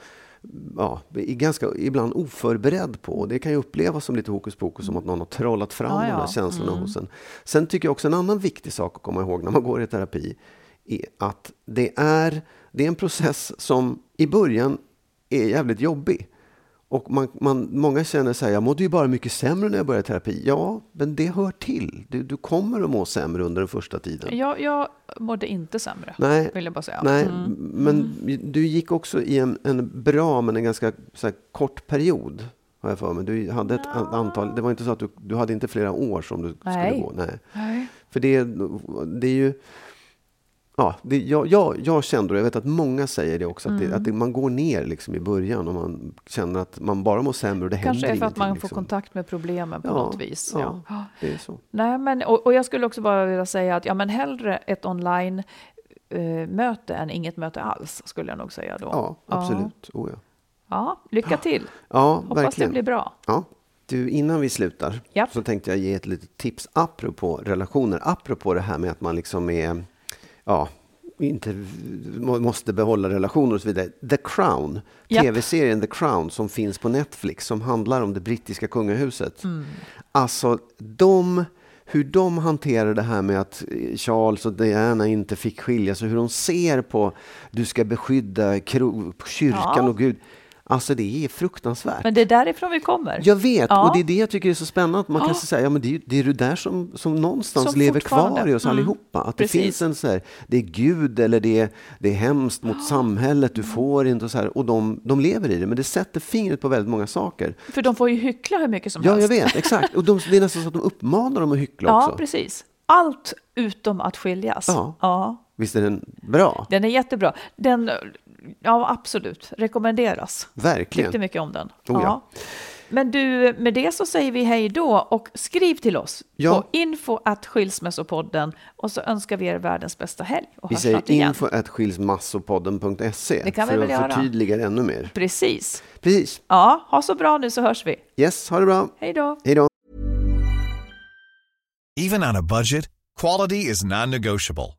Ja, är ganska ibland oförberedd på. Det kan ju upplevas som lite hokus pokus, som att någon har trollat fram ah, ja. de här känslorna mm. hos en. Sen tycker jag också en annan viktig sak att komma ihåg när man går i terapi är att det är, det är en process som i början är jävligt jobbig. Och man, man, många känner så här, jag mådde ju bara mycket sämre när jag började terapi. Ja, men det hör till. Du, du kommer att må sämre under den första tiden. Jag, jag mådde inte sämre, nej, vill jag bara säga. Nej, mm. men du gick också i en, en bra, men en ganska så här, kort period, har jag för mig. Du hade ett ja. antal, det var inte så att du, du hade inte flera år som du nej. skulle gå. Nej. nej. För det, det är ju... ja, det, jag, jag, jag kände, och jag vet att många säger det också, att, mm. det, att det, man går ner liksom i början och man känner att man bara mår sämre och det händer ingenting. Kanske är för att man liksom får kontakt med problemen på ja, något vis. Ja, ja. Det är så. Nej, men, och, och jag skulle också bara vilja säga att ja, men hellre ett online eh, möte än inget möte alls, skulle jag nog säga då. Ja, absolut. Ja, oh, ja. Ja, lycka till. Ja, hoppas verkligen. Det blir bra. Ja. Du, innan vi slutar yep. så tänkte jag ge ett litet tips apropå relationer. Apropå det här med att man liksom är... ja, inte måste behålla relationer och så vidare. The Crown, yep. tv-serien The Crown som finns på Netflix, som handlar om det brittiska kungahuset. Mm. Alltså, de, hur de hanterar det här med att Charles och Diana inte fick skiljas och hur de ser på du ska beskydda kro- kyrkan ja. och Gud. Alltså det är fruktansvärt. Men det är därifrån vi kommer. Jag vet, ja. och det är det jag tycker är så spännande. Man ja. kan säga, ja men det är, det är det där som, som någonstans som lever kvar i oss mm. allihopa. Att Precis. det finns en så här, det är Gud eller det är, det är hemskt mot ja. samhället, du får inte och så här. Och de, de lever i det, men det sätter fingret på väldigt många saker. För de får ju hyckla hur mycket som ja, helst. Ja, jag vet, exakt. Och de, det är nästan så att de uppmanar dem att hyckla ja, också. Ja, precis. Allt utom att skiljas. Ja. ja. Visst är den bra? Den är jättebra. Den... Ja, absolut. Rekommenderas. Verkligen. Tyckte mycket om den. Oh, ja. Ja. Men du, med det så säger vi hej då och skriv till oss ja. på info at skilsmässopodden och så önskar vi er världens bästa helg. Och vi säger info at skilsmässopodden punkt se. Det kan vi väl göra. För att förtydliga det ännu mer. Precis. Precis. Ja, ha så bra nu så hörs vi. Yes, ha det bra. Hej då. Hej då. Even on a budget, quality is non-negotiable.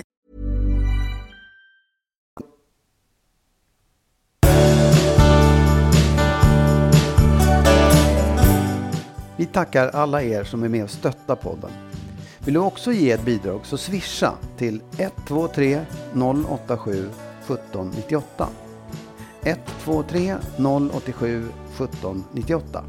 Vi tackar alla er som är med och stöttar podden. Vill du också ge ett bidrag så swisha till ett två tre noll åtta sju ett sju nio åtta. ett två tre noll åtta sju ett sju nio åtta.